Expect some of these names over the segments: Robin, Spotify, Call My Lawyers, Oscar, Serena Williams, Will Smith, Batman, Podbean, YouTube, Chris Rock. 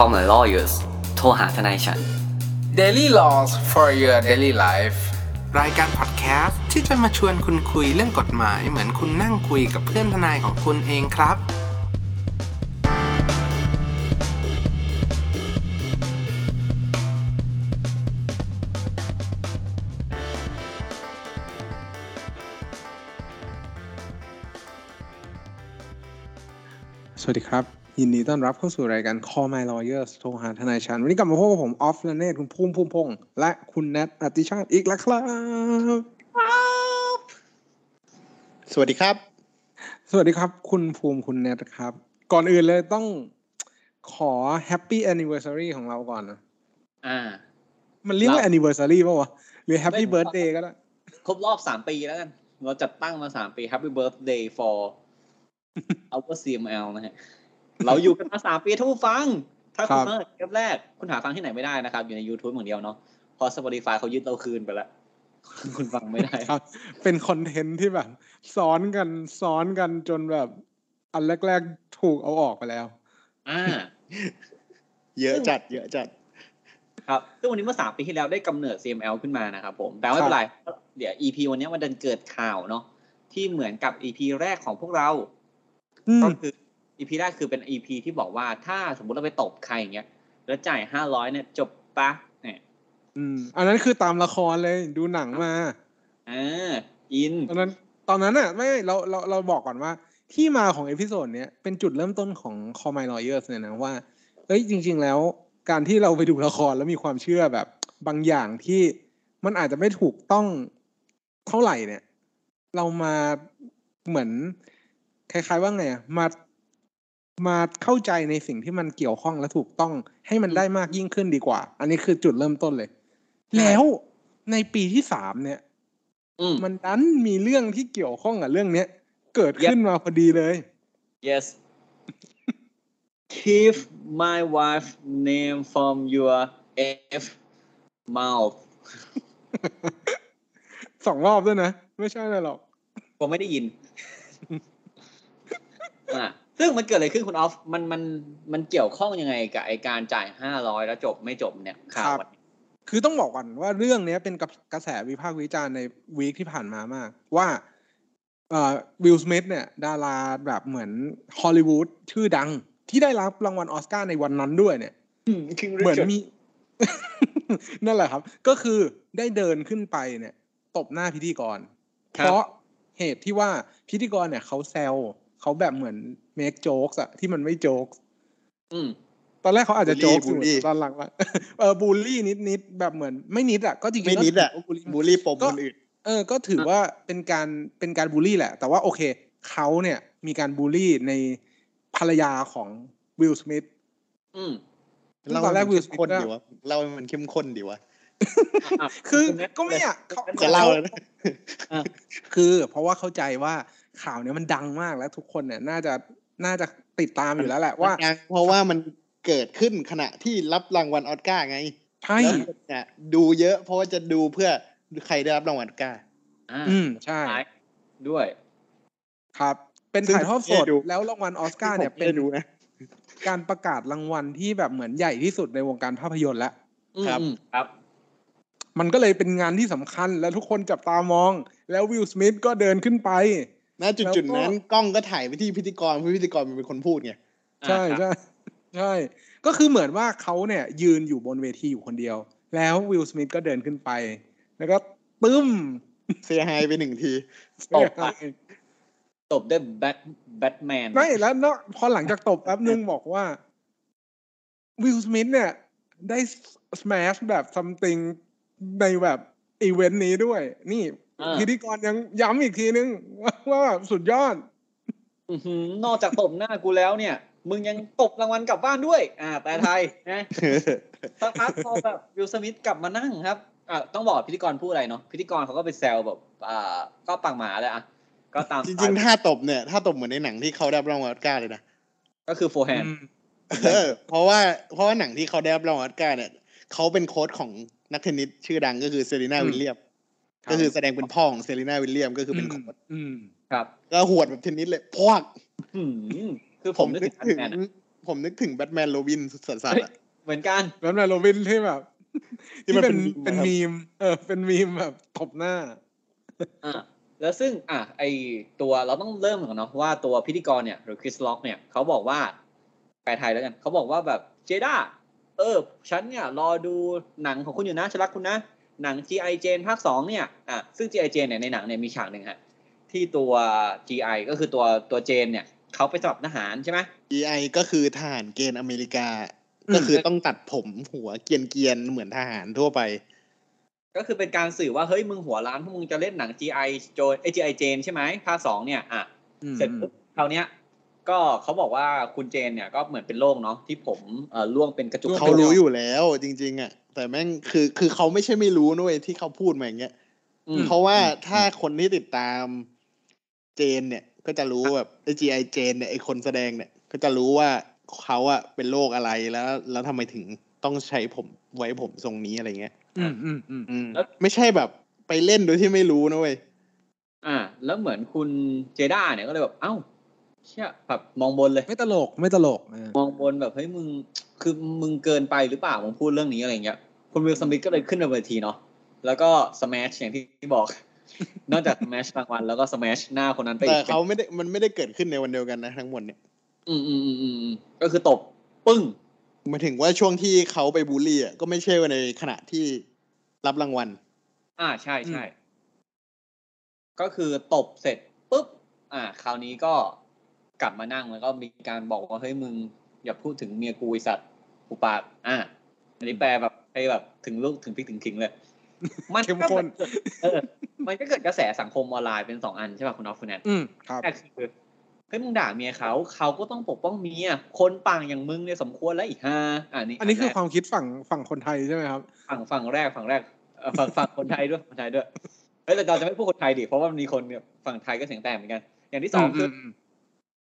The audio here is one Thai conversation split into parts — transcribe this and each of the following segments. Call My Lawyers โทรหาทนายฉัน Daily Laws for your daily life รายการพอดแคสต์ที่จะมาชวนคุณคุยเรื่องกฎหมายเหมือนคุณนั่งคุยกับเพื่อนทนายของคุณเองครับสวัสดีครับยินดีต้อนรับเข้าสู่รายการ Call My Lawyers โทรหาทนายฉันวันนี้กลับมาพบกับผมออฟและเนตคุณภูมิพงษ์และคุณแนทอติชาติอีกแล้วครับสวัสดีครับสวัสดีครับคุณภูมิคุณแนทครับก่อนอื่นเลยต้องขอ Happy Anniversary ของเราก่อนนะมันเรียกว่า Anniversary ป่าววะหรือ Happy Birthday ก็ได้ครบรอบ3ปีแล้วกันเราจัดตั้งมา3ปี Happy Birthday forเอาว่า CML นะฮะเราอยู่กันมา3ปีท่านผู้ฟังถ้าคุณเมื่อเทปแรกคุณหาฟังที่ไหนไม่ได้นะครับอยู่ใน YouTube อย่างเดียวเนาะพอ Spotify เขายึดเราคืนไปแล้วคุณฟังไม่ได้ครับเป็นคอนเทนต์ที่แบบซ้อนกันจนแบบอันแรกๆถูกเอาออกไปแล้วเยอะจัดครับซึ่งวันนี้เมื่อ3ปีที่แล้วได้กำเนิด CML ขึ้นมานะครับผมแต่ไม่เป็นไรเดี๋ยว EP วันนี้มันดันเกิดข่าวเนาะที่เหมือนกับ EP แรกของพวกเราก็คือ EP แรกคือเป็น EP ที่บอกว่าถ้าสมมุติเราไปตบใครอย่างเงี้ยแล้วจ่าย500เนี่ยจบปะเนี่ยอันนั้นคือตามละครเลยดูหนังมาอินตอนนั้นน่ะไม่เราบอกก่อนว่าที่มาของเอพิโซดเนี้ยเป็นจุดเริ่มต้นของ Call My Lawyers เนี่ยนะว่าเอ้ยจริงๆแล้วการที่เราไปดูละครแล้วมีความเชื่อแบบบางอย่างที่มันอาจจะไม่ถูกต้องเท่าไหร่เนี่ยเรามาเหมือนคล้ายๆว่าไงอ่ะมาเข้าใจในสิ่งที่มันเกี่ยวข้องและถูกต้องให้มันได้มากยิ่งขึ้นดีกว่าอันนี้คือจุดเริ่มต้นเลยแล้วในปีที่3เนี่ยมันดันมีเรื่องที่เกี่ยวข้องกับเรื่องเนี้ยเกิดขึ้นมาพอดีเลย Yes Keep my wife name from your F mouth 2รอบด้วยนะไม่ใช่หรอกผมไม่ได้ยินซึ่งมันเกิดอะไรขึ้นคุณออฟมันเกี่ยวข้องยังไงกับไอการจ่าย500แล้วจบไม่จบเนี่ยครับคือต้องบอกก่อนว่าเรื่องนี้เป็นกระแสวิพากษ์วิจารณ์ในวีคที่ผ่านมามากว่าวิลสมิธเนี่ยดาราแบบเหมือนฮอลลีวูดชื่อดังที่ได้รับรางวัลออสการ์ในวันนั้นด้วยเนี่ยเหมือนมี นั่นแหละครับก็คือได้เดินขึ้นไปเนี่ยตบหน้าพิธีกรเพราะเหตุที่ว่าพิธีกรเนี่ยเขาแซวเขาแบบเหมือนเมคโจ๊กอะที่มันไม่โจ๊กตอนแรกเขาอาจจะโจ๊กอยู่ตอนหลังว่าบูลลี่นิดแบบเหมือนไม่นิดอะก็จริงๆไม่นิดอะบูลลี่ปมคนอื่นก็ถือว่าเป็นการบูลลี่แหละแต่ว่าโอเคเขาเนี่ยมีการบูลลี่ในภรรยาของวิลสมิธตอนแรกวิลสมิธคนดีวะเล่ามันเข้มข้นดีวะคือก็ไม่อะเขาเล่าคือเพราะว่าเข้าใจว่าข่าวเนี้ยมันดังมากแล้วทุกคนเนี่ยน่าจะติดตามอยู่แล้วแหละว่าเพราะว่ามันเกิดขึ้นขณะที่รับรางวัลออสการ์ไงใช่เนี่ยดูเยอะเพราะว่าจะดูเพื่อใครได้รับรางวัลออสการ์ใช่ด้วยครับเป็นถ่ายทอดสดแล้วรางวัลออสการ์เนี่ยเป็นการประกาศรางวัลที่แบบเหมือนใหญ่ที่สุดในวงการภาพยนตร์แล้วครับมันก็เลยเป็นงานที่สำคัญและทุกคนจับตามองแล้ววิลสมิธก็เดินขึ้นไปณจุดๆนั้นกล้องก็ถ่ายไปที่พิธีกรเป็นคนพูดไงใช่ใช่ใช่ก็คือเหมือนว่าเขาเนี่ยยืนอยู่บนเวทีอยู่คนเดียวแล้ววิลสมิธก็เดินขึ้นไปแล้วก็ตึ้มเสียหายไปหนึ่งทีตบได้แบทแมนไม่แล้วเนาะพอหลังจากตบแป๊บนึงบอกว่าวิลสมิธเนี่ยได้สแมชแบบซัมติงในแบบอีเวนต์นี้ด้วยนี่พิธีกรยังย้ำอีกทีนึงว่าสุดยอดนอกจากตบหน้ากูแล้วเนี่ยมึงยังตบรางวัลกลับบ้านด้วยแปลไทยนะสักพักพอแบบวิลสมิธกลับมานั่งครับต้องบอกพิธีกรพูดอะไรเนาะพิธีกรเขาก็ไปแซวแบบก็ปังหมาเลยอ่ะก็ตามจริงๆถ้าตบเหมือนในหนังที่เขาได้รับรางวัลออสการ์เลยนะก็คือโฟร์แฮนด์เพราะว่าหนังที่เขาได้รับรางวัลออสการ์เนี่ยเขาเป็นโค้ชของนักเทนนิสชื่อดังก็คือเซรีนาวิลเลียมก็คือแสดงเป็นพ่อของเซรีนาวิลเลียมก็คือเป็นโค้ชครับก็หวดแบบเทนนิสเลยพวกคือผมนึกถึง ผมนึกถึงแบทแมนโรบินสัสๆอ่ะเหมือนกันแบทแมนโรบินที่แบบที่มันเป็นมีมเป็นมีมแบบตบหน้าแล้วซึ่งไอตัวเราต้องเริ่มก่อนเนาะว่าตัวพิธีกรเนี่ยหรือคริสล็อกเนี่ยเขาบอกว่าแปลไทยแล้วกันเขาบอกว่าแบบเจด้าฉันเนี่ยรอดูหนังของคุณอยู่นะฉันรักคุณนะหนัง G.I. Jane ภาค 2เนี่ยซึ่ง G.I. Jane เนี่ยในหนังเนี่ยมีฉากหนึ่งฮะที่ตัว G.I. ก็คือตัว Jane เนี่ยเขาไปสมัครทหารใช่ไหม G.I. ก็คือทหารเกณฑ์อเมริกาก็คือต้องตัดผมหัวเกรียนๆเหมือนทหารทั่วไปก็คือเป็นการสื่อว่าเฮ้ยมึงหัวล้านพวกมึงจะเล่นหนัง G.I. Jane G.I. Jane ใช่ไหมภาค 2เนี่ยเสร็จปุ๊บคราวเนี้ยก็เขาบอกว่าคุณเจนเนี่ยก็เหมือนเป็นโรคเนาะที่ผมร่วงเป็นกระจุกเขารู้อยู่แล้วจริงๆอ่ะแต่แม่งคือเขาไม่ใช่ไม่รู้นะเว้ยที่เขาพูดมาอย่างเงี้ยเพราะว่าถ้าคนที่ติดตามเจนเนี่ยก็จะรู้แบบไอ้ G.I. Jane เนี่ยไอ้คนแสดงเนี่ยก็จะรู้ว่าเขาอ่ะเป็นโรคอะไรแล้วทำไมถึงต้องใช้ผมไว้ผมทรงนี้อะไรเงี้ยแล้วไม่ใช่แบบไปเล่นโดยที่ไม่รู้นะเว้ยแล้วเหมือนคุณเจด้าเนี่ยก็เลยแบบเอ้าเชี่ยแบบมองบนเลยไม่ตลกมองบนแบบเฮ้ยมึงคือมึงเกินไปหรือเปล่ามึงพูดเรื่องนี้อะไรเงี้ยคุณวิลสมิธก็เลยขึ้นมาเวทีเนาะแล้วก็สแมชอย่างที่บอกนอกจากสแมชรางวัลแล้วก็สแมชหน้าคนนั้นไปแต่เขาไม่ได้มันไม่ได้เกิดขึ้นในวันเดียวกันนะทั้งหมดเนี่ยก็คือตบปึ้งหมายถึงว่าช่วงที่เขาไปบูลลี่อ่ะก็ไม่ใช่ในขณะที่รับรางวัลใช่ใช่ก็คือตบเสร็จปุ๊บคราวนี้ก็กลับมานั่งแล้วก็มีการบอกว่าเฮ้ยมึงอย่าพูดถึงเมียกูไอ้สัตว์อุปาทอันนี้แปลแบบให้แบบถึงลูกถึงพริกถึงขิงเลยมันเข้มข้นมันก็เกิดกระแสสังคมออนไลน์เป็น2อันใช่ป่ะคุณออฟคุณแนนครับแต่คือเฮ้ยมึงด่าเมียเขาก็ต้องปกป้องเมียคนปังอย่างมึงเนี่ยสมควรแล้วอีกอันนี้คือความคิดฝั่งคนไทยใช่ไหมครับฝั่งแรกฝั่งคนไทยด้วยคนไทยด้วยเฮ้ยแต่เราจะไม่พูดคนไทยดิเพราะว่ามันมีคนฝั่งไทยก็เสียงแตกเหมือนกันอย่างที่สองคือ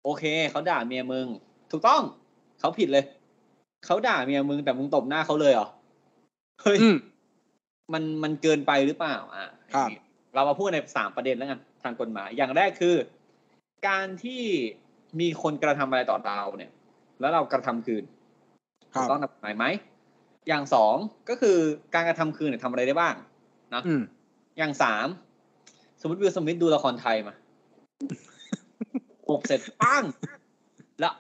โอเคเขาด่าเมียมึงถูกต้องเขาผิดเลยเขาด่าเมียมึงแต่มึงตบหน้าเขาเลยเหรอเฮ้ยมันเกินไปหรือเปล่าครับเรามาพูดใน3ประเด็นแล้วกันทางกฎหมายอย่างแรกคือการที่มีคนกระทำอะไรต่อเราเนี่ยแล้วเรากระทำคืนถูกต้องตามกฎหมายไหมอย่าง2ก็คือการกระทำคืนเนี่ยทำอะไรได้บ้างนะอย่าง3สมมติวิลสมิธดูละครไทยมาปกเสร็จปังแล้ว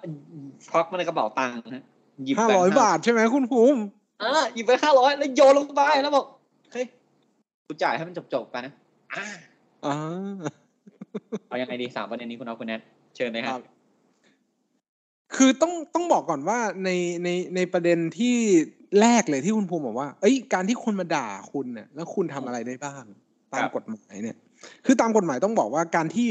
ควักมาในกระเป๋าตังค์หยิบ500 บาทใช่ไหมคุณภูมิหยิบไป500แล้วโยนลงไปแล้วบอกเฮ้ยกูจ่ายให้มันจบๆไปนะเอายังไงดี3ประเด็นนี้คุณเอาคุณแนทเชิญเลยครับคือต้องบอกก่อนว่าในประเด็นที่แรกเลยที่คุณภูมิบอกว่าเอ้ยการที่คนมาด่าคุณเนี่ยแล้วคุณทำอะไรได้บ้างตามกฎหมายเนี่ยคือตามกฎหมายต้องบอกว่าการที่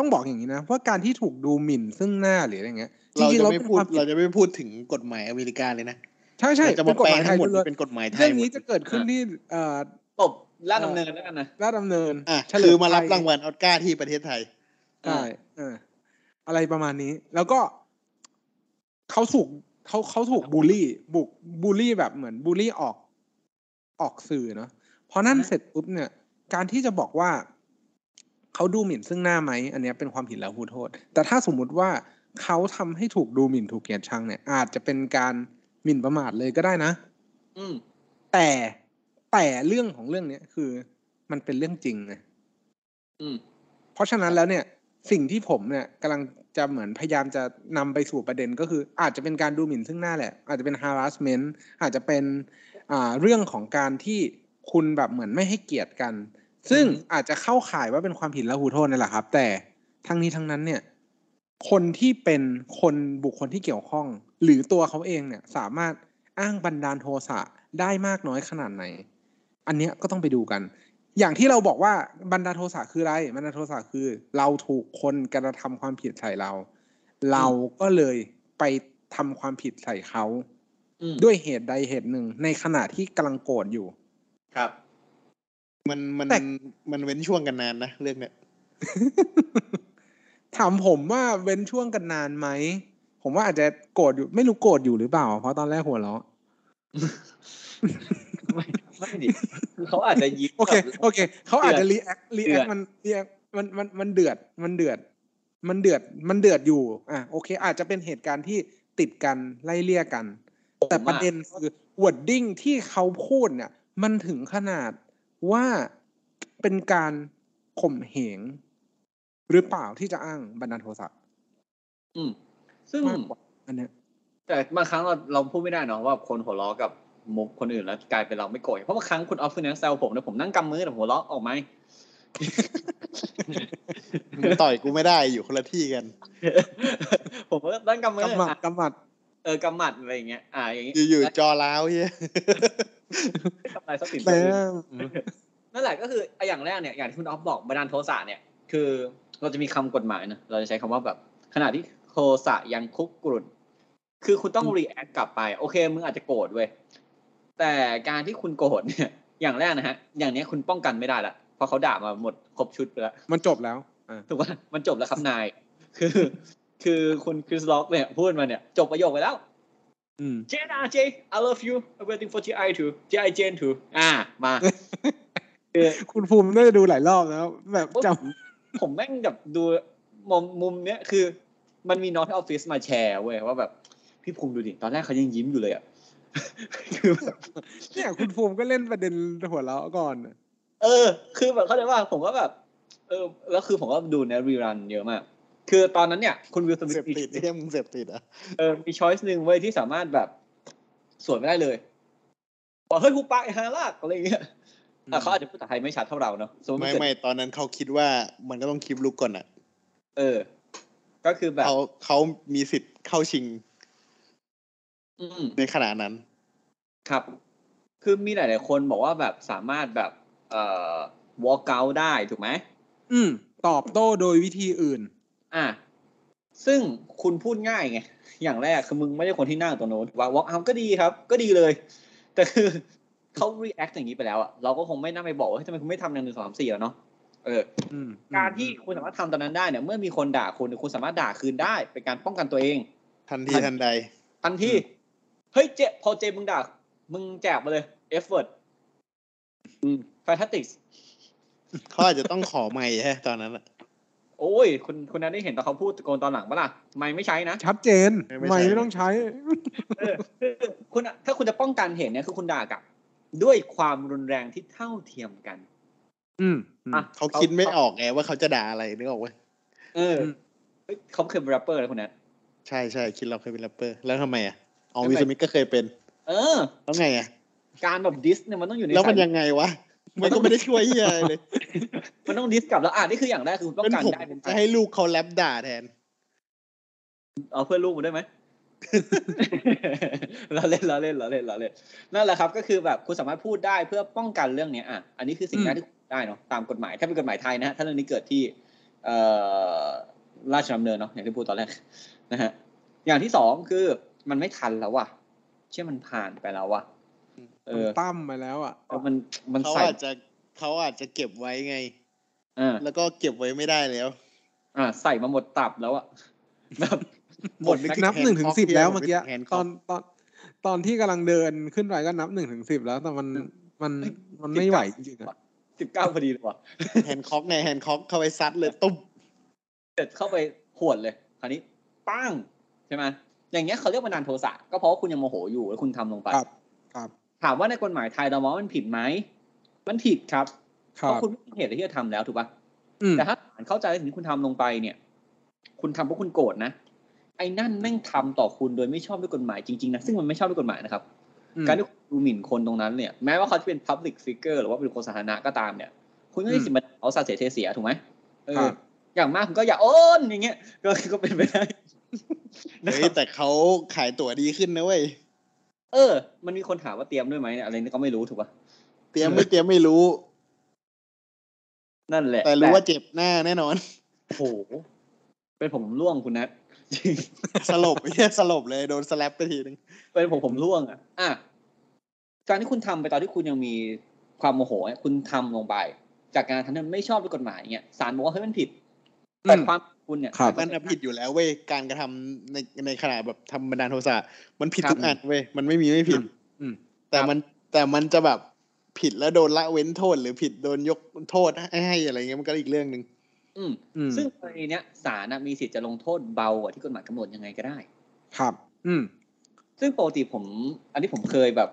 ต้องบอกอย่างนี้นะว่าการที่ถูกดูหมิ่นซึ่งหน้าหรืออะไรเงี้ยเราจะไม่พูดถึงกฎหมายอเมริกาเลยนะใช่จะเป็นกฎหมายไทยหมดเป็นกฎหมายไทยเรื่องนี้จะเกิดขึ้นที่ตบลาดดำเนินแล้วกันนะลาดดำเนินคือมารับรางวัลออสการ์ที่ประเทศไทยใช่อะไรประมาณนี้แล้วก็เขาถูกบูลลี่แบบเหมือนบูลลี่ออกสื่อเนาะพอนั่นเสร็จปุ๊บเนี่ยการที่จะบอกว่าเขาดูหมิ่นซึ่งหน้าไหมอันนี้เป็นความผิดแล้วหูโทษแต่ถ้าสมมุติว่าเขาทำให้ถูกดูหมิ่นถูกเกลียดชังเนี่ยอาจจะเป็นการหมิ่นประมาทเลยก็ได้นะแต่เรื่องของเรื่องนี้คือมันเป็นเรื่องจริงไงเพราะฉะนั้นแล้วเนี่ยสิ่งที่ผมเนี่ยกำลังจะเหมือนพยายามจะนำไปสู่ประเด็นก็คืออาจจะเป็นการดูหมิ่นซึ่งหน้าแหละอาจจะเป็น harassment อาจจะเป็นเรื่องของการที่คุณแบบเหมือนไม่ให้เกียรติกันซึ่งอาจจะเข้าข่ายว่าเป็นความผิดละหูโทษนั่นแหละครับแต่ทั้งนี้ทั้งนั้นเนี่ยคนที่เป็นคนบุคคลที่เกี่ยวข้องหรือตัวเขาเองเนี่ยสามารถอ้างบันดาลโทสะได้มากน้อยขนาดไหนอันเนี้ยก็ต้องไปดูกันอย่างที่เราบอกว่าบันดาลโทสะคืออะไรบันดาลโทสะคือเราถูกคนกระทำความผิดใส่เราก็เลยไปทำความผิดใส่เขาด้วยเหตุใดเหตุหนึ่งในขณะที่กำลังโกรธอยู่ครับมันเว้นช่วงกันนานนะเรื่องเนี้ยถามผมว่าเว้นช่วงกันนานไหมผมว่าอาจจะโกรธอยู่ไม่รู้โกรธอยู่หรือเปล่าเพราะตอนแรกหัวเราะไม่ดิเขาอาจจะยิ้มโอเคเขาอาจจะรีแอคมันเดือดอยู่โอเคอาจจะเป็นเหตุการณ์ที่ ติดกันไล่เลี่ยกันแต่ประเด็นคือวอร์ดดิ้งที่เขาพูดเนี่ยมันถึงขนาดว่าเป็นการข่มเหงหรือเปล่าที่จะอ้างบันดาลโทสะซึ่งอันนี้แต่บางครั้งเราพูดไม่ได้เนาะว่าคนหัวล้อกับมุกคนอื่นแล้วกลายเป็นเราไม่โกรธเพราะบางครั้งคุณออฟฟิศเนี่ยแซวผมนะผมนั่งกำมือแต่หัวล้อออกไหมต่อยกูไม่ได้อยู่คนละที่กันผมก็นั่งกำมือกำหมัดกำหมัดอะไรอย่างเงี้ยอย่างงี้อยู่จอล้าวเฮียทำลายทรัพย์สินนั่นแหละก็คืออย่างแรกเนี่ยอย่างที่คุณออฟบอกบันดาลโทสะเนี่ยคือเราจะมีคำกฎหมายนะเราจะใช้คำว่าแบบขณะที่โทสะยังคุกกรุ่นคือคุณต้องรีแอคกลับไปโอเคมึงอาจจะโกรธเว้ยแต่การที่คุณโกรธเนี่ยอย่างแรกนะฮะอย่างนี้คุณป้องกันไม่ได้ละเพราะเขาด่ามาหมดครบชุดไปแล้วมันจบแล้วถูกป่ะมันจบแล้วครับนายคือคุณคริสล็อกเนี่ยพูดมาเนี่ยจบประโยคไปแล้วJ I love you I'm waiting for G.I. too G.I. Jane too มาคุณภูมิน่าจะดูหลายรอบแล้วแบบจำผมแม่งแบบดูมุมเนี้ยคือมันมีน้องที่ออฟฟิศมาแชร์เว้ยว่าแบบพี่ภูมิดูดิตอนแรกเขายังยิ้มอยู่เลยอ่ะคือแบบเนี่ยคุณภูมิก็เล่นประเด็นหัวเราะก่อนคือแบบเข้าใจว่าผมก็แบบแล้วคือผมก็ดูในรีรันเยอะมากคือตอนนั้นเนี่ยคุณวิวสมิธติดเนี่ยมึงเสพติดอ่ะมีช้อยส์นึงเว้ยที่สามารถแบบสวนไม่ได้เลยบอกเฮ้ยฮูปักไอ้ฮาลากอะไรอย่างเงี้ยเขาอาจจะพูดภาษาไทยไม่ชัดเท่าเราเนาะไม่ตอนนั้นเขาคิดว่ามันก็ต้องคลิปลุกก่อนอ่ะก็คือแบบเขามีสิทธิ์เข้าชิงในขณะนั้นครับคือมีหลายๆคนบอกว่าแบบสามารถแบบwalk out ได้ถูกไหมตอบโต้โดยวิธีอื่นซึ่งคุณพูดง่ายไงอย่างแรกคือมึงไม่ได้คนที่นั่งตรงโน้นว่า walk out ก็ดีครับก็ดีเลยแต่คือเขา react อย่างนี้ไปแล้วอ่ะเราก็คงไม่น่าไปบอกว่าทำไมคุณไม่ทำอย่าง1 2 3 4แล้วเนาะการที่คุณสามารถทำตอนนั้นได้เนี่ยเมื่อมีคนด่าคุณสามารถด่าคืนได้เป็นการป้องกันตัวเองทันทีเฮ้ยเจ๊พอเจ๊มึงด่ามึงแจกมาเลย F word fantastic เขาอาจจะต้องขอไมค์ฮะตอนนั้นอ่ะโอ้ยคุณนั้นได้เห็นตอนเขาพูดตะโกนตอนหลังป่ะล่ะไมค์ไม่ใช้นะชัดเจนไมค์ไม่ต้องใช้คุณถ้าคุณจะป้องกันเหตุเนี่ยคือคุณด่ากลับด้วยความรุนแรงที่เท่าเทียมกันเขาคิดไม่ออกไงว่าเขาจะด่าอะไรนึกออกเว้ยเขาเคยเป็นแรปเปอร์นะคนนั้นใช่ใช่คิดเราเคยเป็นแรปเปอร์แล้วทำไมอ่ะออวิสมิธก็เคยเป็นแล้วไงอ่ะการแบบดิสเนี่ยมันต้องอยู่ในแล้วมันยังไงวะมันก็ไม่ได้ช่วยอะไรเลยมันต้องดิสกลับแล้วนี่คืออย่างแรกคือต้องการได้เป็นจะให้ลูกเขาแรปด่าแทนเอาเพื่อนลูกมาได้ไหมเราเล่นนั่นแหละครับก็คือแบบคุณสามารถพูดได้เพื่อป้องกันเรื่องนี้อันนี้คือสิ่งแรกที่ได้เนาะตามกฎหมายถ้าเป็นกฎหมายไทยนะถ้าเรื่องนี้เกิดที่ราชดำเนินเนาะอย่างที่พูดตอนแรกนะฮะอย่างที่สองคือมันไม่ทันแล้วว่ะเชื่อมันผ่านไปแล้วว่ะตั้มไปแล้วอ่ะมันเขาอาจจะเก็บไว้ไงแล้วก็เก็บไว้ไม่ได้แล้วใส่มาหมดตับแล้วอ่ะแบบหมดนับ 1-10 แล้วเมื่อกี้ตอนที่กำลังเดินขึ้นไปก็นับ 1-10 แล้วแต่มันไม่ไหวจริงๆอ่ะ19พอดีเลยว่ะแฮนด์ค็อกในแฮนด์ค็อกเข้าไปซัดเลยตุ้มเสร็จเข้าไปหวดเลยคราวนี้ปังใช่ไหมอย่างเงี้ยเขาเรียกบันดาลโทสะก็เพราะคุณยังโมโหอยู่แล้วคุณทำลงไปครับถามว่าในกฎหมายไทยเรามองมันผิดไหมมันผิดครับเพราะคุณไม่มีเหตุที่จะทำแล้วถูกป่ะแต่ถ้าอ่านเข้าใจสิ่งที่คุณทำลงไปเนี่ยคุณทำเพราะคุณโกรธนะไอ้นั่นแม่งทำต่อคุณโดยไม่ชอบด้วยกฎหมายจริงๆนะซึ่งมันไม่ชอบด้วยกฎหมายนะครับการที่คุณดูหมิ่นคนตรงนั้นเนี่ยแม้ว่าเขาจะเป็น public figure หรือว่าเป็นคนสาธารณะก็ตามเนี่ยคุณก็ได้สิทธิ์มาเอาซาเสเทเสียถูกไหมอย่างมากคุณก็อย่าโอนอย่างเงี้ยก็เป็นไปได้แต่เขาขายตั๋วดีขึ้นนะเว้ยมันมีคนถามว่าเตรียมด้วยไหมเนี่ยอะไรนี่ก็ไม่รู้ถูกป่ะเตรียมไม่รู้นั่นแหละแต่รู้ว่าเจ็บหน้าแน่นอนโหเป็นผมร่วงคุณนะสลบไม่ใช่สลบเลยโดนสแลปไปทีนึงเป็นผมร่วงการที่คุณทำไปตอนที่คุณยังมีความโมโหคุณทำลงไปจากการทำนั้นไม่ชอบด้วยกฎหมายเงี้ยศาลบอกว่าเฮ้ยมันผิดแต่ความคุณเนี่ยมันผิดอยู่แล้วเว้ยการกระทำในขณะแบบทำบันดาลโทสะมันผิดทุกอันเว้ยมันไม่ผิดแต่มันจะแบบผิดแล้วโดนละเว้นโทษหรือผิดโดนยกโทษให้อะไรเงี้ยมันก็อีกเรื่องนึงซึ่งในนี้ศาลมีสิทธิ์จะลงโทษเบากว่าที่กฎหมายกำหนดยังไงก็ได้ครับ ซึ่งปกติผมอันนี้ผมเคยแบบ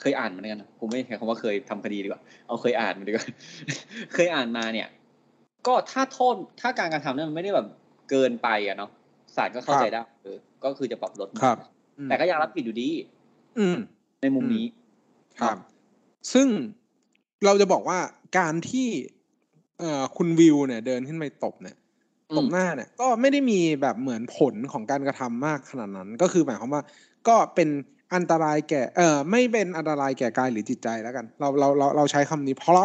เคยอ่านมาเหมือนกันผมไม่ใช่คำว่าเคยทำคดีดีกว่าเอาเคยอ่านมาดีกว่าเคยอ่านมาเนี่ยก็ถ้าโทษถ้าการกระทำนั้นมันไม่ได้แบบเกินไปอ่ะเนาะศาลก็เข้าใจได้ก็คือจะปรับลดแต่ก็ยังรับผิดอยู่ดีในมุมนี้ครับซึ่งเราจะบอกว่าการที่คุณวิวเนี่ยเดินขึ้นไปตบหน้าเนี่ยก็ไม่ได้มีแบบเหมือนผลของการกระทำมากขนาดนั้นก็คือหมายความว่าก็เป็นอันตรายแก่ไม่เป็นอันตรายแก่กายหรือจิตใจแล้วกันเราใช้คำนี้เพราะ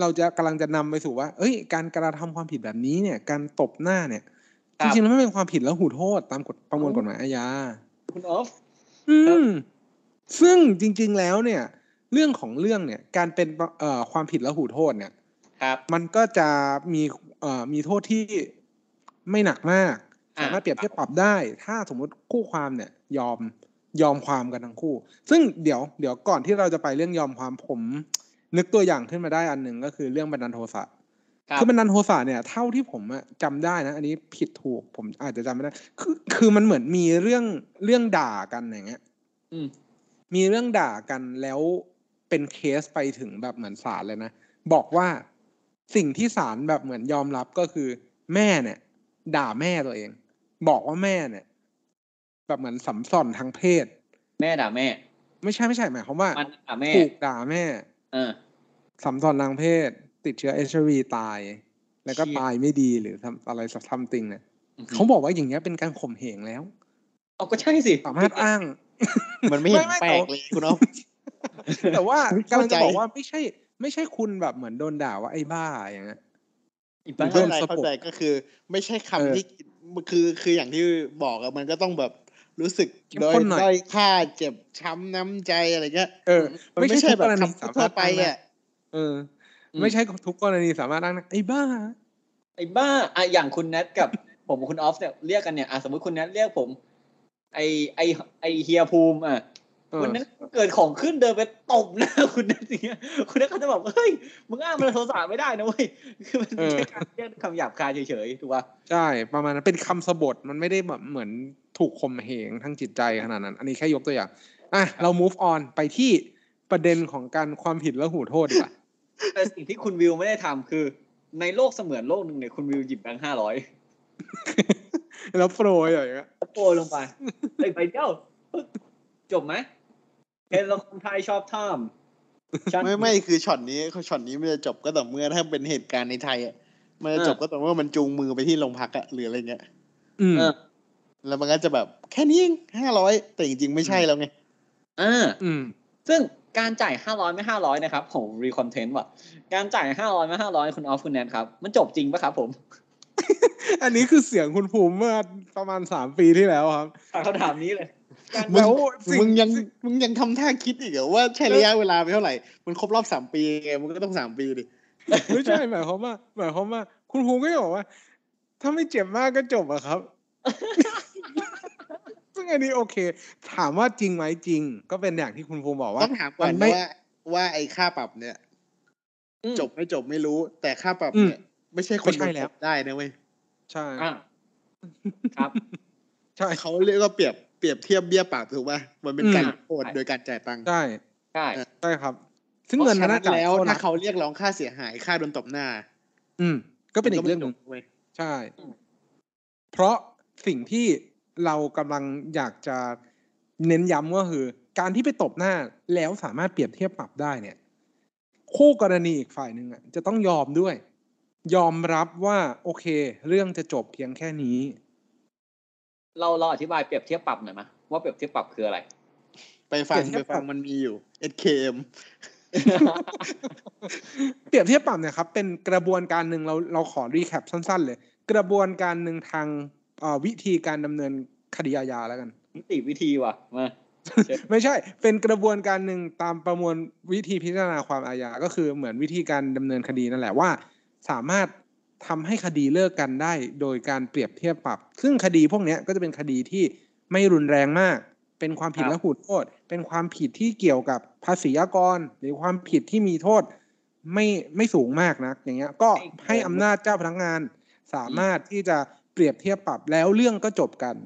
เราจะกำลังจะนำไปสู่ว่าเอ้ยการกระทำความผิดแบบนี้เนี่ยการตบหน้าเนี่ยจริงๆมันไม่เป็นความผิดแล้วหูโทษตามกฎประมวลกฎหมายอาญาคุณออฟซึ่งจริงๆแล้วเนี่ยเรื่องของเรื่องเนี่ยการเป็นความผิดแล้วหูโทษเนี่ยมันก็จะมีโทษที่ไม่หนักมากสามารถเปรียบเทียบปรับได้ถ้าสมมติคู่ความเนี่ยยอมความกันทั้งคู่ซึ่งเดี๋ยวก่อนที่เราจะไปเรื่องยอมความผมนึกตัวอย่างขึ้นมาได้อันหนึ่งก็คือเรื่องบันดาลโทสะคือบันดาลโทสะเนี่ยเท่าที่ผมจำได้นะอันนี้ผิดถูกผมอาจจะจำไม่ได้คือมันเหมือนมีเรื่องด่ากันอย่างเงี้ยมีเรื่องด่ากันแล้วเป็นเคสไปถึงแบบเหมือนศาลเลยนะบอกว่าสิ่งที่ศาลแบบเหมือนยอมรับก็คือแม่เนี่ยด่าแม่ตัวเองบอกว่าแม่เนี่ยแบบเหมือนสัมสอนทางเพศแม่ด่าแม่ไม่ใช่หมายความว่าถูกด่าแม่สัมสอนทางเพศติดเชื้อHIVตายแล้วก็ตายไม่ดีหรือทำอะไรสักทำติงเนี่ยเขาบอกว่าอย่างเงี้ยเป็นการข่มเหงแล้วเอาก็ใช่สิสามารถอ้างมันไม่แปลกเลยคุณอ๊อฟแต่ว่ากำลังจะบอกว่าไม่ใช่คุณแบบเหมือนโดนด่าว่าไอ้บ้าอย่างเงี้ยเข้าใจก็คือไม่ใช่คำที่คืออย่างที่บอกอะมันก็ต้องแบบรู้สึกด้อยค่าเจ็บช้ำน้ำใจอะไรเงี้ยไม่ใช่แบบคำทั่วไปอะไม่ใช่ทุกกรณีสามารถอ้างไอ้บ้าอะอย่างคุณแนทกับผมคุณออฟเนี่ยเรียกกันเนี่ยสมมติคุณแนทเรียกผมไอเฮียภูมิอ่ะวันนั้นเกิดของขึ้นเดินไปตบหน้าคุณนั่นอย่างเงี้ยคุณนั่นเขาจะบอกเฮ้ยมึงอ้างมันโทรศัพท์ไม่ได้นะเว้ยคือมันแค่การเรียกคำหยาบคายเฉยๆถูกป่ะใช่ประมาณนั้นเป็นคำสบถมันไม่ได้แบบเหมือนถูกข่มเหงทั้งจิตใจขนาดนั้นอันนี้แค่ยกตัวอย่างอ่ะเรา move on ไปที่ประเด็นของการความผิดและหูโทษดีกว่าแต่สิ่งที่คุณวิวไม่ได้ทำคือในโลกเสมือนโลกนึงเนี่ยคุณวิวหยิบแบงค์500แล้วโปรยอย่างเงี้ยโปรยลงไปไปเจ้าจบไหมเห็นเราคนไทยชอบท่ามไม่คือช็อตนี้มันจะจบก็ต่อเมื่อถ้าเป็นเหตุการณ์ในไทยอ่ะมันจะจบก็ต่อเมื่อมันจูงมือไปที่โรงพักอ่ะหรืออะไรเงี้ยแล้วมันก็จะแบบแค่นี้เอง500แต่จริงๆไม่ใช่แล้วไงซึ่งการจ่าย500ไม่500นะครับผมรีคอนเทนต์ว่ะการจ่าย500ไม่500คุณออฟคุณแนนครับมันจบจริงปะครับผมอันนี้คือเสียงคุณภูมิเมื่อประมาณ3ปีที่แล้วครับเขาถามนี้เลยแล้วมึงยังทำท่าคิดอีกเหรอว่าใช้ระยะเวลาไปเท่าไหร่มันครบรอบ3 ปีไงมันก็ต้อง3 ปีดิไม่ใช่หมายความว่าคุณภูมิก็บอกว่าถ้าไม่เจ็บมากก็จบอะครับซึ่งอันนี้โอเคถามว่าจริงไหมจริงก็เป็นอย่างที่คุณภูมิบอกว่าต้องถามก่อนว่าไอ้ค่าปรับเนี่ยจบไม่จบไม่รู้แต่ค่าปรับเนี่ยไม่ใช่คนได้แล้วได้นะเว้ยใช่ครับใช่เขาเรียกว่าเปรียบเทียบเบี้ยปากถูกป่ะมันเป็นการโอนโดยการจ่ายตังค์ใช่ครับซึ่งเงินนั้นแล้วถ้าเขาเรียกร้องค่าเสียหายค่าโดนตบหน้าก็เป็นอีกเรื่องหนึ่งใช่เพราะสิ่งที่เรากำลังอยากจะเน้นย้ำก็คือการที่ไปตบหน้าแล้วสามารถเปรียบเทียบปรับได้เนี่ยคู่กรณีอีกฝ่ายหนึ่งอ่ะจะต้องยอมด้วยยอมรับว่าโอเคเรื่องจะจบเพียงแค่นี้เราอธิบายเปรียบเทียบปรับหน่อยมั้ยว่าเปรียบเทียบปรับคืออะไรไปฟังมันมีอยู่ SKM เปรียบเทียบปรับเนี่ยครับเป็นกระบวนการนึงเราขอรีแคปสั้นๆเลยกระบวนการนึงทางวิธีการดำเนินคดีอาญาแล้วกันนิติวิธีว่ะมา ไม่ใช่เป็นกระบวนการนึงตามประมวลวิธีพิจารณาความอาญาก็คือเหมือนวิธีการดำเนินคดีนั่นแหละว่าสามารถทำให้คดีเลิกกันได้โดยการเปรียบเทียบปรับซึ่งคดีพวกนี้ก็จะเป็นคดีที่ไม่รุนแรงมากเป็นความผิดและหูโทษเป็นความผิดที่เกี่ยวกับภาษีอากรหรือความผิดที่มีโทษไม่สูงมากนักอย่างเงี้ยก็ให้อำนาจเจ้าพนักงานสามารถที่จะเปรียบเทียบปรับแล้วเรื่องก็จบกัน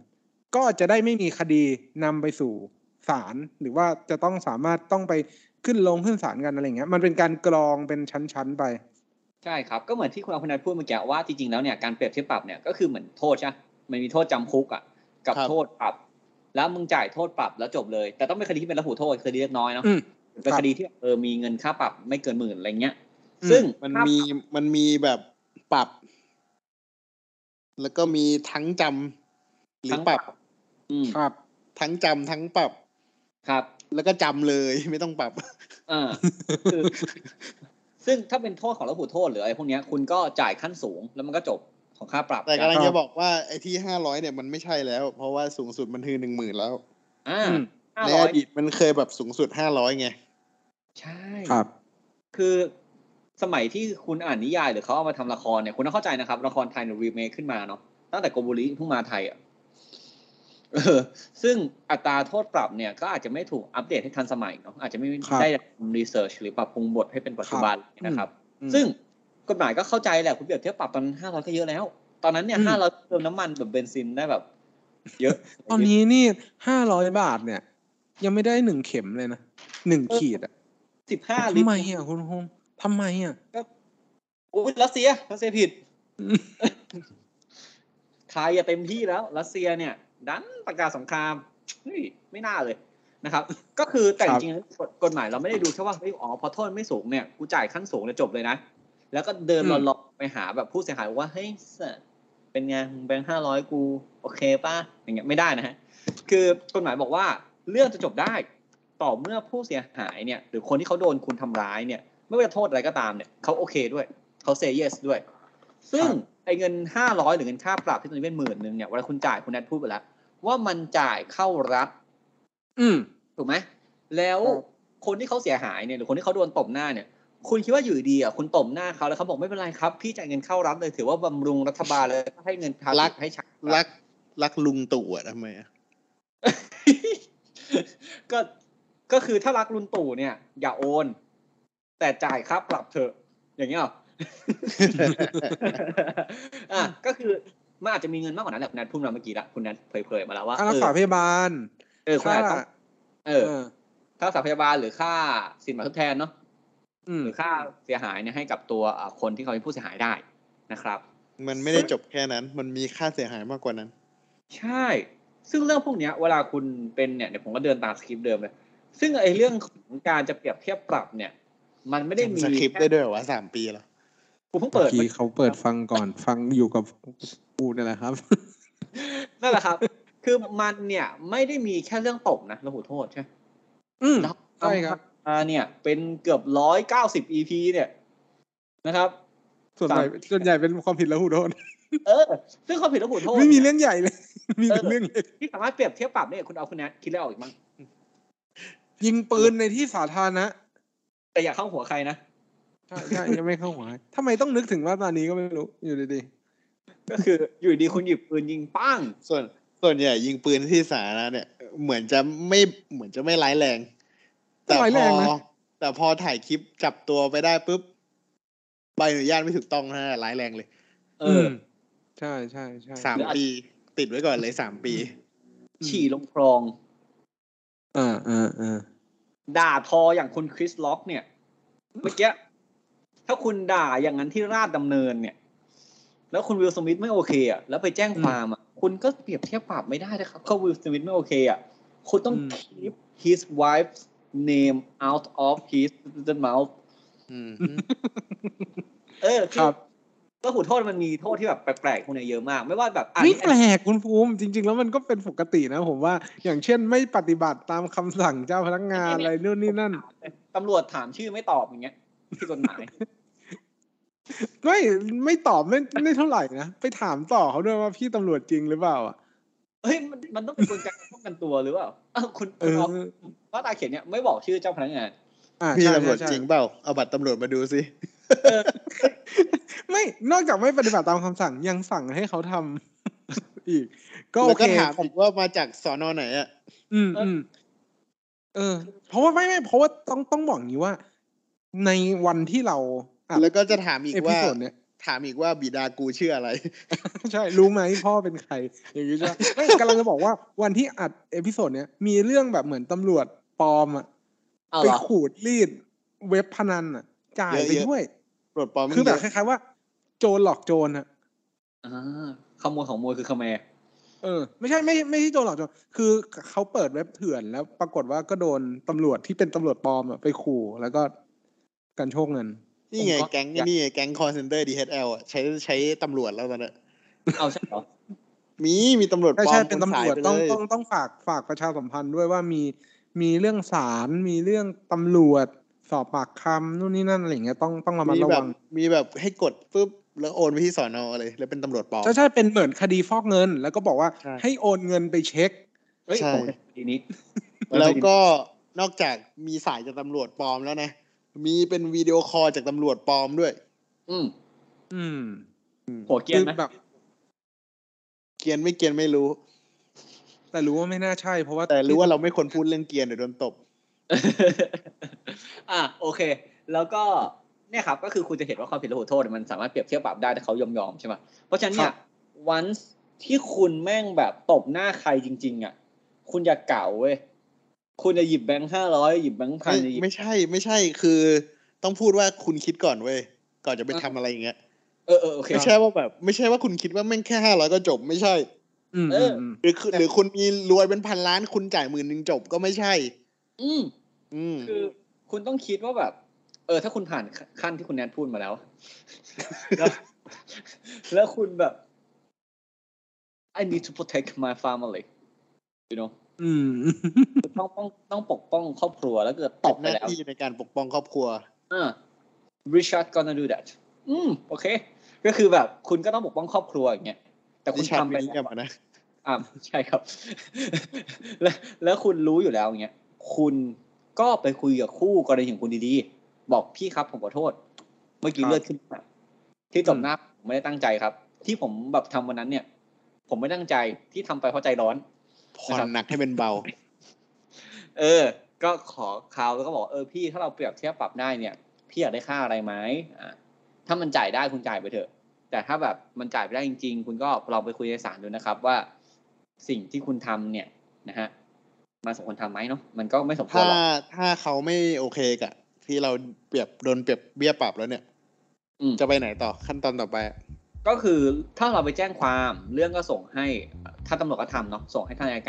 ก็จะได้ไม่มีคดีนำไปสู่ศาลหรือว่าจะต้องสามารถต้องไปขึ้นลงขึ้นศาลกันอะไรเงี้ยมันเป็นการกรองเป็นชั้นๆไปใช่ครับก็เหมือนที่คุณอภินันท์พูดเมื่อกี้ว่าจริงๆแล้วเนี่ยการเปรียบเทียบปรับเนี่ยก็คือเหมือนโทษใช่มันมีโทษจำคุกอ่ะกับโทษปรับแล้วมึงจ่ายโทษปรับแล้วจบเลยแต่ต้องเป็นคดีที่เป็นระหูโทษคดีเล็กน้อยเนาะเป็นคดีที่มีเงินค่าปรับไม่เกิน10,000อะไรเงี้ยซึ่งมันมีแบบปรับแล้วก็มีทั้งจำหรือปรับครับทั้งจำทั้งปรับครับแล้วก็จำเลยไม่ต้องปรับซึ่งถ้าเป็นโทษของระหูโทษหรืออะไรพวกนี้คุณก็จ่ายขั้นสูงแล้วมันก็จบของค่าปรับแต่กำลังจะบอกว่าไอ้ที่500เนี่ยมันไม่ใช่แล้วเพราะว่าสูงสุดมันคือ 10,000 แล้วในอดีตมันเคยแบบสูงสุด500ไงใช่ครับคือสมัยที่คุณอ่านนิยายหรือเขาเอามาทำละครเนี่ยคุณต้องเข้าใจนะครับละครไทยเนี่ยรีเมคขึ้นมาเนาะตั้งแต่โกโบริเพิ่งมาไทยอ่ะซึ่งอัตราโทษปรับเนี่ยก็อาจจะไม่ถูกอัปเดตให้ทันสมัยเนาะอาจจะไม่ได้รีเสิร์ชหรือปรับปรุงบทให้เป็นปัจจุบันนะครับซึ่งกฎหมายก็เข้าใจแหละคุณเปรียบเทียบปรับตอนนั้น500ก็เยอะแล้วตอนนั้นเนี่ย500เติมน้ำมันแบบเบนซินได้แบบเยอะตอนนี้นี่500 บาทเนี่ยยังไม่ได้1เข็มเลยนะ1ขีดอ่ะ15ลิตรทำไมอ่ะคุณโฮมทำไมอ่ะก็อุ๊ยรัสเซียผิดไทยอ่ะเต็มที่แล้วรัสเซียเนี่ยดันประกาศสงครามเฮ้ยไม่น่าเลยนะครับก็คือแต่จริงๆกฎหมายเราไม่ได้ดูแค่ว่าเฮ้ยอ๋อพอโทษไม่สูงเนี่ยกูจ่ายขั้นสูงแล้วจบเลยนะแล้วก็เดินหลอกไปหาแบบผู้เสียหายว่าเฮ้ยเป็นไงแบงค์500กูโอเคป่ะอย่างเงี้ยไม่ได้นะฮะคือกฎหมายบอกว่าเรื่องจะจบได้ต่อเมื่อผู้เสียหายเนี่ยหรือคนที่เขาโดนคุณทำร้ายเนี่ยไม่ว่าจะโทษอะไรก็ตามเนี่ยเขาโอเคด้วยเขาเซย์เยสด้วยซึ่งไอ้เงิน500หรือเงินค่าปรับที่ตอนนี้เป็น10,000เนี่ยเวลาคุณจ่ายคุณแอดพูดไปแล้วว่ามันจ่ายเข้ารัฐถูกไหมแล้วคนที่เขาเสียหายเนี่ยหรือคนที่เขาโดนตบหน้าเนี่ยคุณคิดว่าอยู่ดีอ่ะคุณตบหน้าเขาแล้วเขาบอกไม่เป็นไรครับพี่จ่ายเงินเข้ารัฐเลยถือว่าบำรุงรัฐบาลเลยให้เงินทารักให้ฉันรักลุงตู่อ่ะทำไมก็คือถ้ารักลุงตู่เนี่ยอย่าโอนแต่จ่ายค่าปรับเถอะอย่างเงี้ยก็คือมันอาจจะมีเงินมากกว่านั้นแหละคุณนัทพูดมาเมื่อกี้ละคุณนัทเผยมาแล้วว่าค่ารักษาพยาบาลค่าค่ารักษาพยาบาลหรือค่าสินไหมทดแทนเนาะหรือค่าเสียหายเนี่ยให้กับตัวคนที่เขาเป็นผู้เสียหายได้นะครับมันไม่ได้จบแค่นั้นมันมีค่าเสียหายมากกว่านั้นใช่ซึ่งเรื่องพวกนี้เวลาคุณเป็นเนี่ยเดี๋ยวผมก็เดินตามสคริปต์เดิมเลยซึ่งไอ้เรื่องของการจะเปรียบเทียบปรับเนี่ยมันไม่ได้มีสคริปต์ได้ด้วยว่า3 ปีแล้วกูเพิ่งเปิดที่เขาเปิดฟังก่อนฟังอยู่กับกูนั่นแหละครับนั่นแหละครับคือมันเนี่ยไม่ได้มีแค่เรื่องตบนะระหูโทษใช่ใช่ครับเนี่ยเป็นเกือบ190 EP เนี่ยนะครับส่วนใหญ่เป็นความผิดระหูโทษซึ่งความผิดระหูโทษไม่มีเรื่องใหญ่เลยมีแต่เรื่องที่สามารถเปรียบเทียบปรับเนี่ยคุณเอาคะแนนคิดแล้วออกอีกมั้งยิงปืนในที่สาธารณะแต่อย่าเข้าหัวใครนะใช่ยังไม่เข้าหัวทำไมต้องนึกถึงว่าตอนนี้ก็ไม่รู้อยู่ดีๆก็คืออยู่ดีคุณหยิบปืนยิงปั้งส่วนใหญ่ยิงปืนที่สาธารณะเนี่ยเหมือนจะไม่ร้ายแรงแต่พอถ่ายคลิปจับตัวไปได้ปุ๊บใบอนุญาตไม่ถูกต้องนะร้ายแรงเลยใช่ใช่ใช่3 ปีติดไว้ก่อนเลย3 ปีฉี่ลงคลองด่าทออย่างคุณคริสล็อกเนี่ยเมื่อกี้ถ้าคุณด่าอย่างนั้นที่ราชดำเนินเนี่ยแล้วคุณวิลสมิธไม่โอเคอ่ะแล้วไปแจ้งความอ่ะคุณก็เปรียบเทียบปรับไม่ได้นะครับเขาวิลสมิธไม่โอเคอ่ะคุณต้อง keep his wife's name out of his mouth ครับก็หูโทษมันมีโทษที่แบบแปลกๆพวกนี้เยอะมากไม่ว่าแบบไม่แปลกคุณภูมิจริงๆแล้วมันก็เป็นปกตินะผมว่าอย่างเช่นไม่ปฏิบัติตามคำสั่งเจ้าพนักงานอะไรนู่นนี่นั่นตำรวจถามชื่อไม่ตอบอย่างเงี้ยที่กฎหมายไม่ตอบไม่เท่าไหร่นะไปถามต่อเขาด้วยว่าพี่ตำรวจจริงหรือเปล่าอ่ะเฮ้ยมันต้องเป็นกลไกป้องกันตัวหรือเปล่าคุณว่าตาเขียนเนี่ยไม่บอกชื่อเจ้าพนักงานพี่ตำรวจจริงเปล่าเอาบัตรตำรวจมาดูสิไม่นอกจากไม่ปฏิบัติตามคำสั่งยังสั่งให้เขาทำอีกก็โอเคถามผมว่ามาจากสน.ไหนอ่ะเพราะว่าไม่เพราะว่าต้องบอกอย่างนี้ว่าในวันที่เราแล้วก็จะถามอีกว่า ถามอีกว่าบิดากูชื่ออะไรใช่รู้ไหมพ่อเป็นใครอย่างงี้ใช่ไหมกำลังจะบอกว่าวันที่อัดเอพิโซดเนี้ยมีเรื่องแบบเหมือนตำรวจปลอมอ่ะไปขูดรีดเว็บพนันอ่ะจ่ายไปด้วยตำรวจปลอมคือแบบคล้ายๆว่าโจรหลอกโจรอ่ะขโมยของมวยคือขโมยไม่ใช่ไม่ใช่โจรหรอกโจรคือเขาเปิดเว็บเถื่อนแล้วปรากฏว่าก็โดนตำรวจที่เป็นตำรวจปลอมไปขู่แล้วก็กันโชคเงินนี่ไงแก๊งนี่ไงแก๊งคอลเซ็นเตอร์ DHL อ่ะใช้ตำรวจแล้วตอนนั้นเอาใช่เหรอมีตำรวจปลอมใช่เป็นตำรวจต้องฝากประชาสัมพันธ์ด้วยว่ามีเรื่องศาลมีเรื่องตำรวจสอบปากคำนู่นนี่นั่นอะไรอย่างเงี้ยต้องระมัดระวังมีแบบให้กดปุ๊บแล้วโอนไปที่สอนอเลยแล้วเป็นตำรวจปลอมใช่เป็นเหมือนคดีฟอกเงินแล้วก็บอกว่าให้โอนเงินไปเช็คใช่ทีนี้แล้วก็นอกจากมีสายจากตำรวจปลอมแล้วนะมีเป็นวิดีโอคอลจากตำรวจปลอมด้วยหัวเกียนไหมแบบเกียนไม่เกียนไม่รู้แต่รู้ว่าไม่น่าใช่เพราะว่าแต่รู้ว่าเราไม่ควรพูดเรื่องเกียนเดี๋ยวโดนตบโอเคแล้วก็เนี่ยครับก็คือคุณจะเห็นว่าความผิดและหูโทษมันสามารถเปรียบเทียบปรับได้ถ้าเขายอมใช่ไหมเพราะฉะนั้นเนี่ย once ที่คุณแม่งแบบตบหน้าใครจริงๆอ่ะคุณอย่าเก่าเว้ยคุณจะหยิบแบงค์500หยิบแบงค์พันไม่ใช่คือต้องพูดว่าคุณคิดก่อนเว้ยก่อนจะไปทำอะไรอย่างเงี้ยโอเคไม่ใช่ว่าแบบไม่ใช่ว่าคุณคิดว่าแม่งแค่500ก็จบไม่ใช่หรือคุณมีรวยเป็นพันล้านคุณจ่าย10,000จบก็ไม่ใช่คือคุณต้องคิดว่าแบบถ้าคุณผ่านขั้นที่คุณแนทพูดมาแล้วแล้วคุณแบบ I need to protect my family you know ต้องปกป้องครอบครัวแล้วก็ตบไปแล้วหน้าที่ในการปกป้องครอบครัวRichard gonna do that โอเคก็คือแบบคุณก็ต้องปกป้องครอบครัวอย่างเงี้ยแต่คุณทำไปแล้วนะใช่ครับแล้วคุณรู้อยู่แล้วอย่างเงี้ยคุณก็ไปคุยกับคู่กรณีของคุณดีๆบอกพี่ครับผมขอโทษเมื่อกี้เลือดขึ้นที่ตบหน้าผมไม่ได้ตั้งใจครับที่ผมแบบทำวันนั้นเนี่ยผมไม่ตั้งใจที่ทำไปเพราะใจร้อนผ่อนหนักให้เป็นเบาก็ขอข่าวแล้วก็บอกพี่ถ้าเราเปรียบเทียบปรับได้เนี่ยพี่อยากได้ค่าอะไรไหมถ้ามันจ่ายได้คุณจ่ายไปเถอะแต่ถ้าแบบมันจ่ายไม่ได้จริงๆคุณก็ลองไปคุยในศาลดูนะครับว่าสิ่งที่คุณทำเนี่ยนะฮะมาสมควรทำไหมเนาะมันก็ไม่สมควรหรอกถ้าเขาไม่โอเคกับที่เราเปรียบโดนเปรียบเบี้ยปรับแล้วเนี่ยจะไปไหนต่อขั้นตอนต่อไปก็คือถ้าเราไปแจ้งความเรื่องก็ส่งให้ถ้าตำรวจก็ทำเนาะส่งให้ทางอัย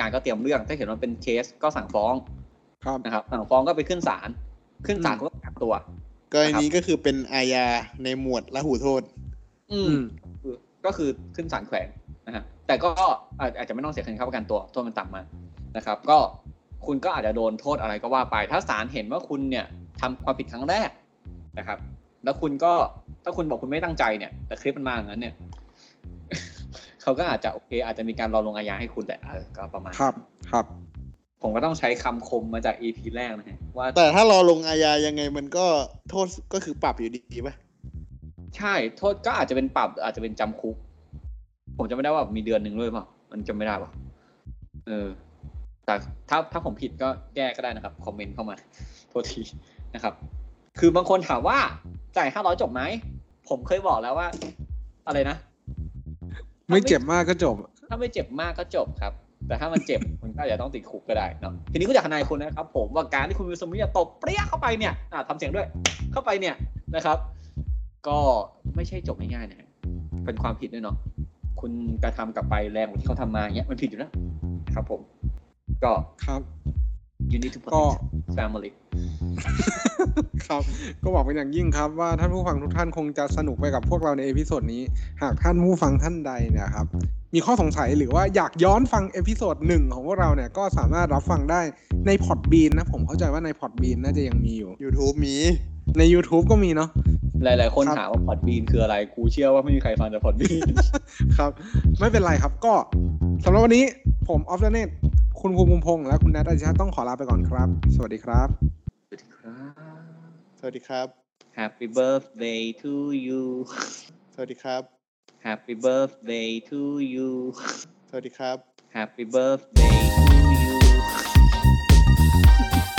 การก็เตรียมเรื่องถ้าเห็นว่าเป็นเคสก็สั่งฟ้องนะครับสั่งฟ้องก็ไปขึ้นศาลก็กักตัวกรณีก็คือเป็นอาญาในหมวดละหูโทษก็คือขึ้นศาลแขวงนะฮะแต่ก็อาจจะไม่ต้องเสียเงินค่าประกันตัวโทษมันต่ำมานะครับก็คุณก็อาจจะโดนโทษอะไรก็ว่าไปถ้าศาลเห็นว่าคุณเนี่ยทำความผิดครั้งแรกนะครับแล้วคุณก็ถ้าคุณบอกคุณไม่ตั้งใจเนี่ยแต่คลิปมันมาอย่างนั้นเนี่ย เขาก็อาจจะโอเคอาจจะมีการรอลงอาญาให้คุณแต่ก็ประมาณครับผมก็ต้องใช้คำคมมาจาก EP แรกนะฮะว่าแต่ถ้ารอลงอาญายังไงมันก็โทษก็คือปรับอยู่ดีป่ะใช่โทษก็อาจจะเป็นปรับอาจจะเป็นจำคุกผมจะไม่ได้ว่ามีเดือนหนึ่งด้วยป่ะมันจะไม่ได้ป่ะแต่ถ้าผมผิดก็แก้ก็ได้นะครับคอมเมนต์เข้ามาโทษทีนะครับคือบางคนถามว่าจ่าย500จบไหมผมเคยบอกแล้วว่าอะไรนะไม่เจ็บมากก็จบถ้าไม่เจ็บมากก็จบครับแต่ถ้ามันเจ็บมันก็อาจจะต้องติดคุกก็ได้เนาะทีนี้ก็อยากทนายคุณนะครับผมว่าการที่คุณวิศมิยะตบเปรี้ยเข้าไปเนี่ยทำเสียงด้วยเข้าไปเนี่ยนะครับก็ไม่ใช่จบง่ายๆนะเป็นความผิดด้วยเนาะคุณกระทำกลับไปแรงกว่าที่เขาทำมาเนี่ยมันผิดอยู่นะครับผมก็ครับยูนิตทุกคนแฟมิลี่ครับก็บอกเป็นอย่างยิ่งครับว่าท่านผู้ฟังทุกท่านคงจะสนุกไปกับพวกเราในเอพิโซดนี้หากท่านผู้ฟังท่านใดนะครับมีข้อสงสัยหรือว่าอยากย้อนฟังเอพิโซด1ของพวกเราเนี่ยก็สามารถรับฟังได้ในพอดบีนนะผมเข้าใจว่าในพอดบีนน่าจะยังมีอยู่ YouTube มีใน YouTube ก็มีเนาะหลายๆคนถามว่าพอดบีนคืออะไรกูเชื่อว่าไม่มีใครฟังแต่พอดบีนครับไม่เป็นไรครับก็สำหรับวันนี้ผมออฟและเนทคุณภูมิพงษ์และคุณแนทอาจารย์ต้องขอลาไปก่อนครับสวัสดีครับสวัสดีครับสวัสดีครับ Happy birthday to you สวัสดีครับ Happy birthday to you สวัสดีครับ Happy birthday to you